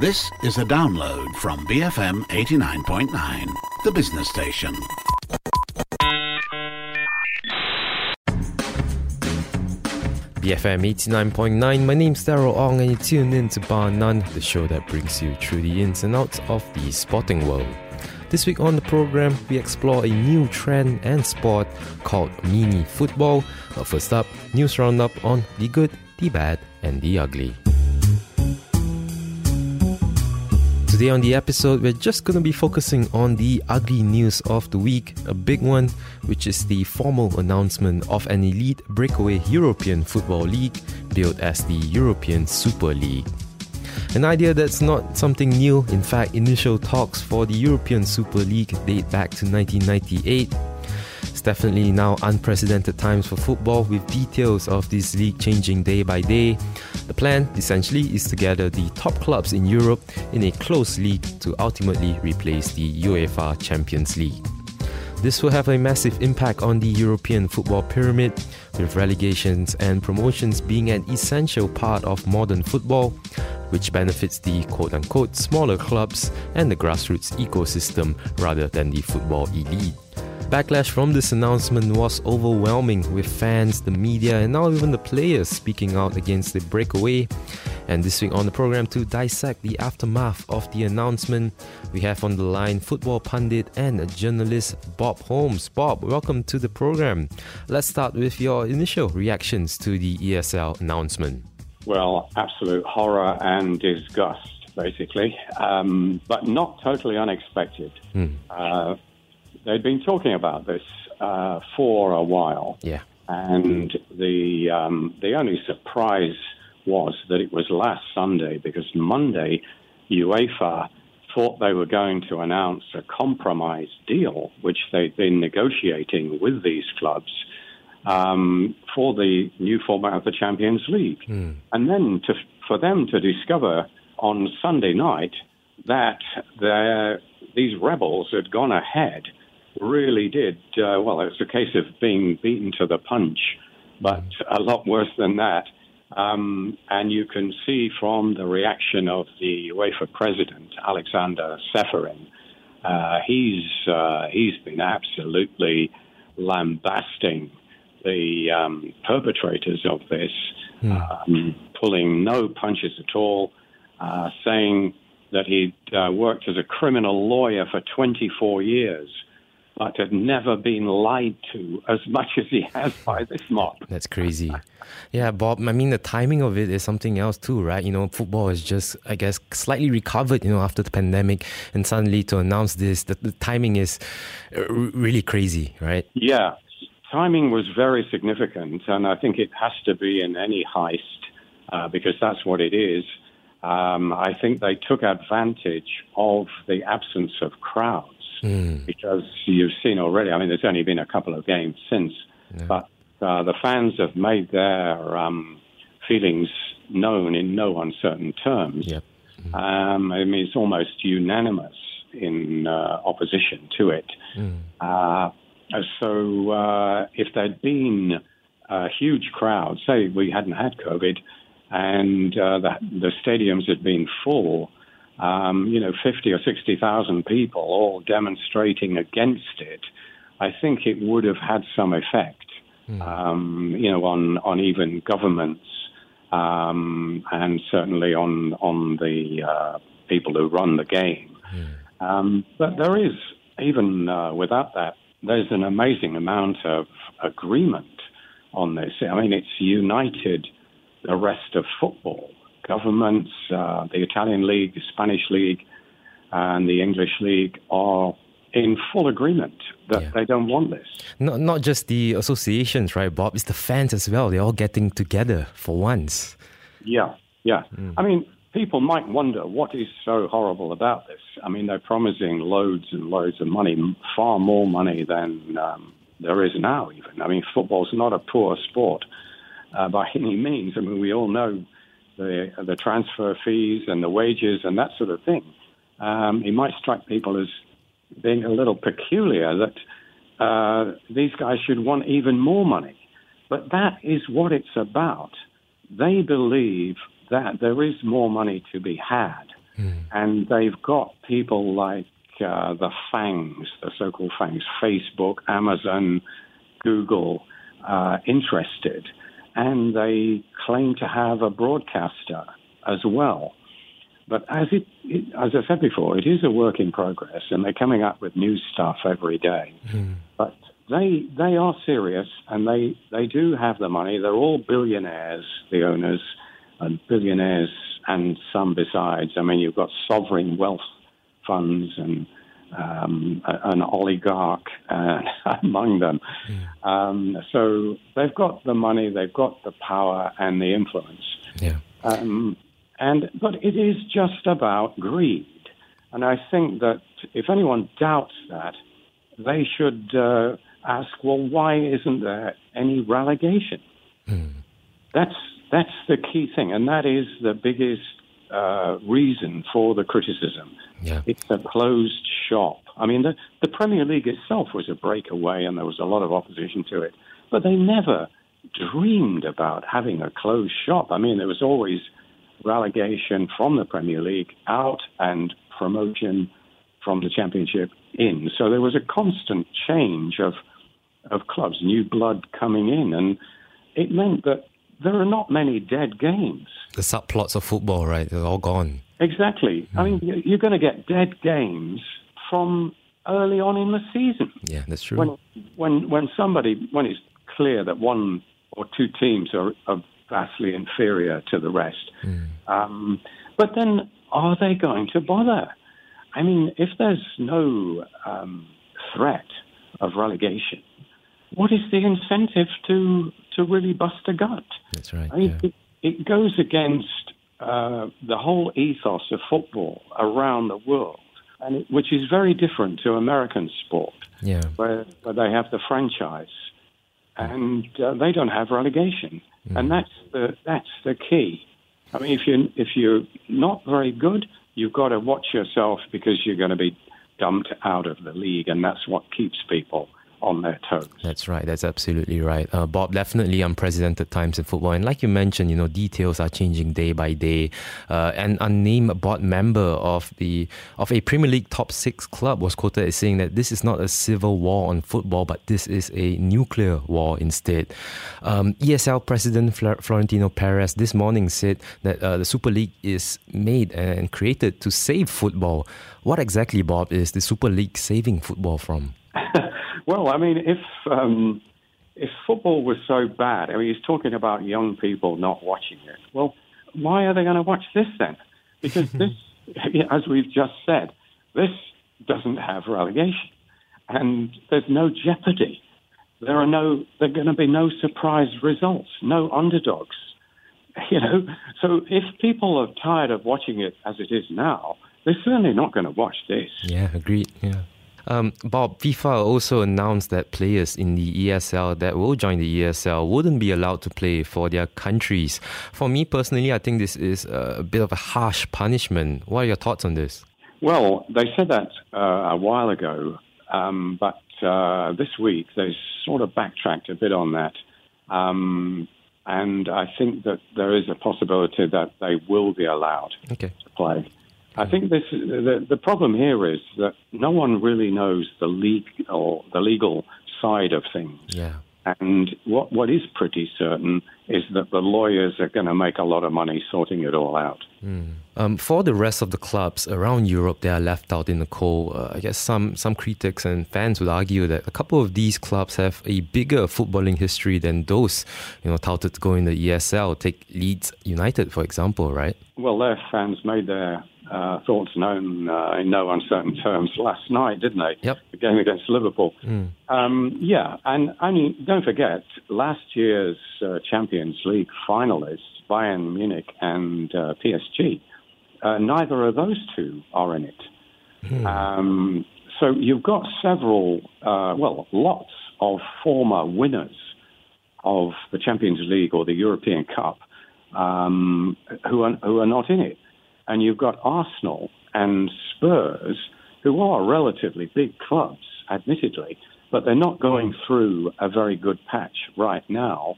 This is a download from BFM 89.9, the business station. BFM 89.9, my name's Daryl Ong and you tune in to Bar None, the show that brings you through the ins and outs of the sporting world. This week on the program, we explore a new trend and sport called mini football. But first up, news roundup on the good, the bad and the ugly. Today on the episode, we're just going to be focusing on the ugly news of the week, a big one, which is the formal announcement of an elite breakaway European Football League billed as the European Super League. An idea that's not something new. In fact, initial talks for the European Super League date back to 1998. It's definitely now unprecedented times for football, with details of this league changing day by day. The plan, essentially, is to gather the top clubs in Europe in a close league to ultimately replace the UEFA Champions League. This will have a massive impact on the European football pyramid, with relegations and promotions being an essential part of modern football, which benefits the quote-unquote smaller clubs and the grassroots ecosystem rather than the football elite. Backlash from this announcement was overwhelming, with fans, the media, and now even the players speaking out against the breakaway. And this week on the program, to dissect the aftermath of the announcement, we have on the line football pundit and journalist Bob Holmes. Bob, welcome to the program. Let's start with your initial reactions to the ESL announcement. Well, absolute horror and disgust, basically, but not totally unexpected. They'd been talking about this for a while, and the only surprise was that it was last Sunday, because Monday, UEFA thought they were going to announce a compromise deal, which they'd been negotiating with these clubs for the new format of the Champions League. And then for them to discover on Sunday night that these rebels had gone ahead really did, well, it's a case of being beaten to the punch, but a lot worse than that. And you can see from the reaction of the UEFA president, Alexander Seferin, he's been absolutely lambasting the perpetrators of this, pulling no punches at all, saying that he'd worked as a criminal lawyer for 24 years. But had never been lied to as much as he has by this mob. That's crazy. Yeah, Bob, I mean, the timing of it is something else too, right? You know, football is just, I guess, slightly recovered, you know, after the pandemic. And suddenly to announce this, the timing is really crazy, right? Yeah, timing was very significant. And I think it has to be in any heist because that's what it is. I think they took advantage of the absence of crowds. Because you've seen already, I mean, there's only been a couple of games since, but the fans have made their feelings known in no uncertain terms. I mean, it's almost unanimous in opposition to it. So if there'd been a huge crowd, say we hadn't had COVID and the stadiums had been full, 50 or 60,000 people all demonstrating against it, I think it would have had some effect, on even governments and certainly on the people who run the game. But there is, even without that, there's an amazing amount of agreement on this. I mean, it's united the rest of football. Governments, the Italian League, the Spanish League, and the English League are in full agreement that they don't want this. Not just the associations, right, Bob? It's the fans as well. They're all getting together for once. Yeah. I mean, people might wonder what is so horrible about this. I mean, they're promising loads and loads of money, far more money than there is now even. I mean, football's not a poor sport by any means. I mean, we all know the transfer fees and the wages and that sort of thing. It might strike people as being a little peculiar that these guys should want even more money. But that is what it's about. They believe that there is more money to be had. And they've got people like the FANGs, the so-called FANGs, Facebook, Amazon, Google, interested. And they claim to have a broadcaster as well. But as I said before, it is a work in progress, and they're coming up with new stuff every day. But they are serious, and they do have the money. They're all billionaires, the owners, and billionaires and some besides. I mean, you've got sovereign wealth funds and an oligarch among them. So they've got the money, they've got the power and the influence. But it is just about greed. And I think that if anyone doubts that, they should ask, well, why isn't there any relegation? That's the key thing, and that is the biggest reason for the criticism. It's a closed shop. I mean, the Premier League itself was a breakaway, and there was a lot of opposition to it. But they never dreamed about having a closed shop. I mean, there was always relegation from the Premier League out and promotion from the Championship in. So there was a constant change of clubs, new blood coming in, and it meant that there are not many dead games. The subplots of football, right? They're all gone. Exactly. I mean, you're going to get dead games from early on in the season. Yeah, that's true. When it's clear that one or two teams are vastly inferior to the rest. But then, are they going to bother? I mean, if there's no threat of relegation, what is the incentive to really bust a gut? That's right. I mean, it goes against the whole ethos of football around the world, and which is very different to American sport, where they have the franchise, and they don't have relegation, and that's the key. I mean, if you're not very good, you've got to watch yourself because you're going to be dumped out of the league, and that's what keeps people on their toes. That's right. That's absolutely right. Bob, definitely unprecedented times in football. And like you mentioned, details are changing day by day. And a named board member of a Premier League top six club was quoted as saying that this is not a civil war on football, but this is a nuclear war instead. ESL President Florentino Perez this morning said that the Super League is made and created to save football. What exactly, Bob, is the Super League saving football from? Well, I mean, if football was so bad, I mean, he's talking about young people not watching it. Well, why are they going to watch this then? Because this, as we've just said, this doesn't have relegation, and there's no jeopardy. There are going to be no surprise results, no underdogs. So if people are tired of watching it as it is now, they're certainly not going to watch this. Yeah, agreed. Yeah. Bob, FIFA also announced that players in the ESL that will join the ESL wouldn't be allowed to play for their countries. For me personally, I think this is a bit of a harsh punishment. What are your thoughts on this? Well, they said that a while ago, but this week they sort of backtracked a bit on that. And I think that there is a possibility that they will be allowed to play. I think the problem here is that no one really knows the legal side of things. Yeah. And what is pretty certain is that the lawyers are going to make a lot of money sorting it all out. For the rest of the clubs around Europe, they are left out in the cold. I guess some critics and fans would argue that a couple of these clubs have a bigger footballing history than those touted to go in the ESL. Take Leeds United, for example, right? Well, their fans made their thoughts known in no uncertain terms last night, didn't they? Yep. The game against Liverpool. And I mean, don't forget, last year's Champions League finalists, Bayern Munich and PSG, neither of those two are in it. So you've got lots of former winners of the Champions League or the European Cup who are not in it. And you've got Arsenal and Spurs, who are relatively big clubs, admittedly, but they're not going through a very good patch right now.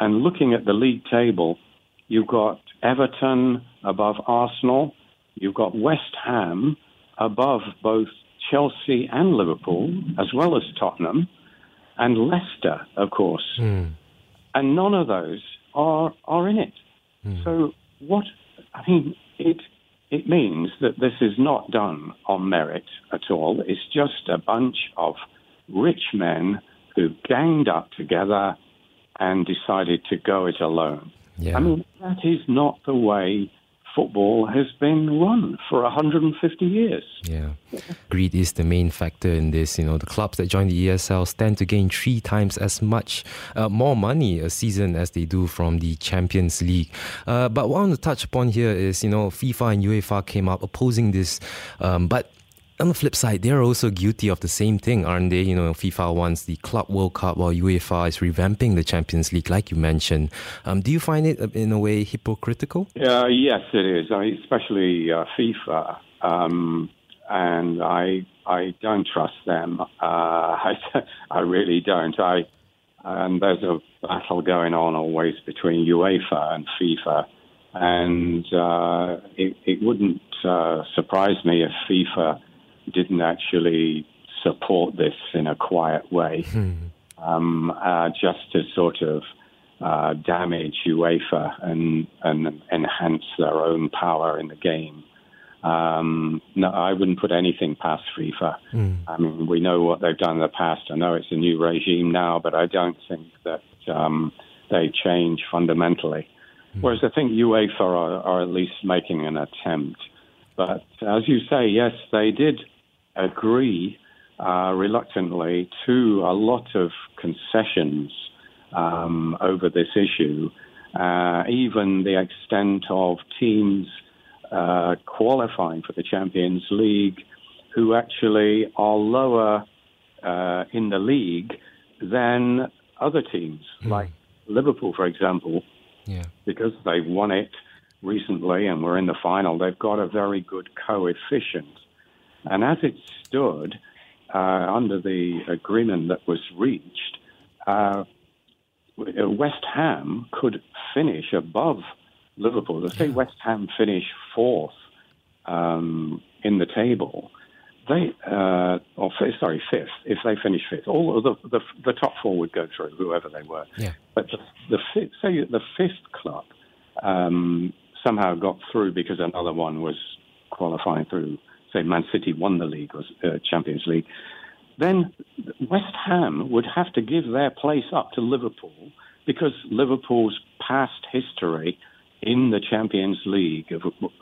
And looking at the league table, you've got Everton above Arsenal, You've got West Ham above both Chelsea and Liverpool, as well as Tottenham, and Leicester, of course. Mm. And none of those are in it. Mm. So what, I mean, it means that this is not done on merit at all. It's just a bunch of rich men who ganged up together and decided to go it alone. Yeah. I mean, that is not the way football has been run for 150 years. Yeah. Greed is the main factor in this. You know, the clubs that join the ESL stand to gain 3 times as much more money a season as they do from the Champions League. But what I want to touch upon here is, you know, FIFA and UEFA came up opposing this. But on the flip side, they're also guilty of the same thing, aren't they? You know, FIFA wants the Club World Cup while UEFA is revamping the Champions League, like you mentioned. Do you find it, in a way, hypocritical? Yes, it is. I mean, especially FIFA. And I don't trust them. I really don't. And there's a battle going on always between UEFA and FIFA. And it wouldn't surprise me if FIFA didn't actually support this in a quiet way, just to sort of damage UEFA and enhance their own power in the game. No, I wouldn't put anything past FIFA. Mm. I mean, we know what they've done in the past. I know it's a new regime now, but I don't think that they change fundamentally. Mm. Whereas I think UEFA are at least making an attempt. But as you say, yes, they did agree reluctantly to a lot of concessions over this issue, even the extent of teams qualifying for the Champions League who actually are lower in the league than other teams, like Liverpool, for example, because they've won it recently and we're in the final. They've got a very good coefficient. And as it stood, under the agreement that was reached, West Ham could finish above Liverpool. Let's say West Ham finish 4th in the table. They, sorry, 5th, if they finish 5th. All the top 4 would go through, whoever they were. Yeah. But the 5th club somehow got through because another one was qualifying through. Say Man City won the league, was Champions League. Then West Ham would have to give their place up to Liverpool because Liverpool's past history in the Champions League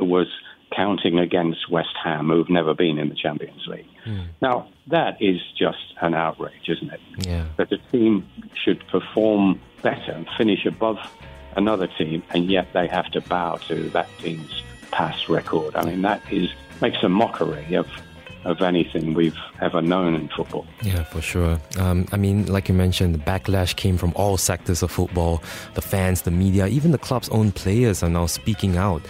was counting against West Ham, who've never been in the Champions League. Mm. Now, that is just an outrage, isn't it? Yeah. That the team should perform better and finish above another team, and yet they have to bow to that team's past record. I mean, that makes a mockery of anything we've ever known in football. Yeah, for sure. I mean, like you mentioned, the backlash came from all sectors of football. The fans, the media, even the club's own players are now speaking out.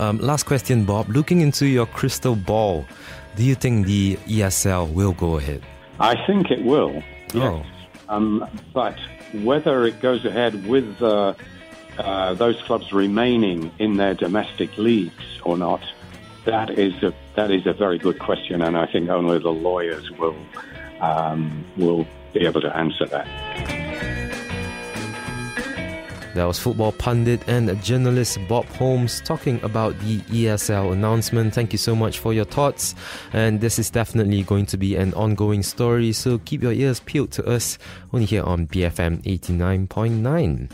Last question, Bob. Looking into your crystal ball, do you think the ESL will go ahead? I think it will, yes. But whether it goes ahead with those clubs remaining in their domestic leagues or not, that is a very good question, and I think only the lawyers will be able to answer that. That was football pundit and journalist Bob Holmes talking about the ESL announcement. Thank you so much for your thoughts. And this is definitely going to be an ongoing story, so keep your ears peeled to us only here on BFM 89.9.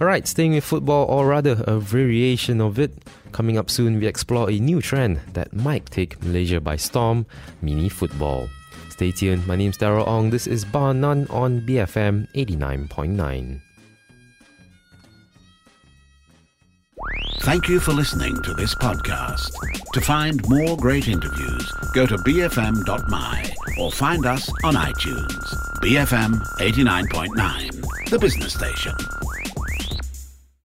Alright, staying with football, or rather a variation of it. Coming up soon, we explore a new trend that might take Malaysia by storm: mini football. Stay tuned. My name's Daryl Ong. This is Bar None on BFM 89.9. Thank you for listening to this podcast. To find more great interviews, go to bfm.my or find us on iTunes. BFM 89.9, the business station.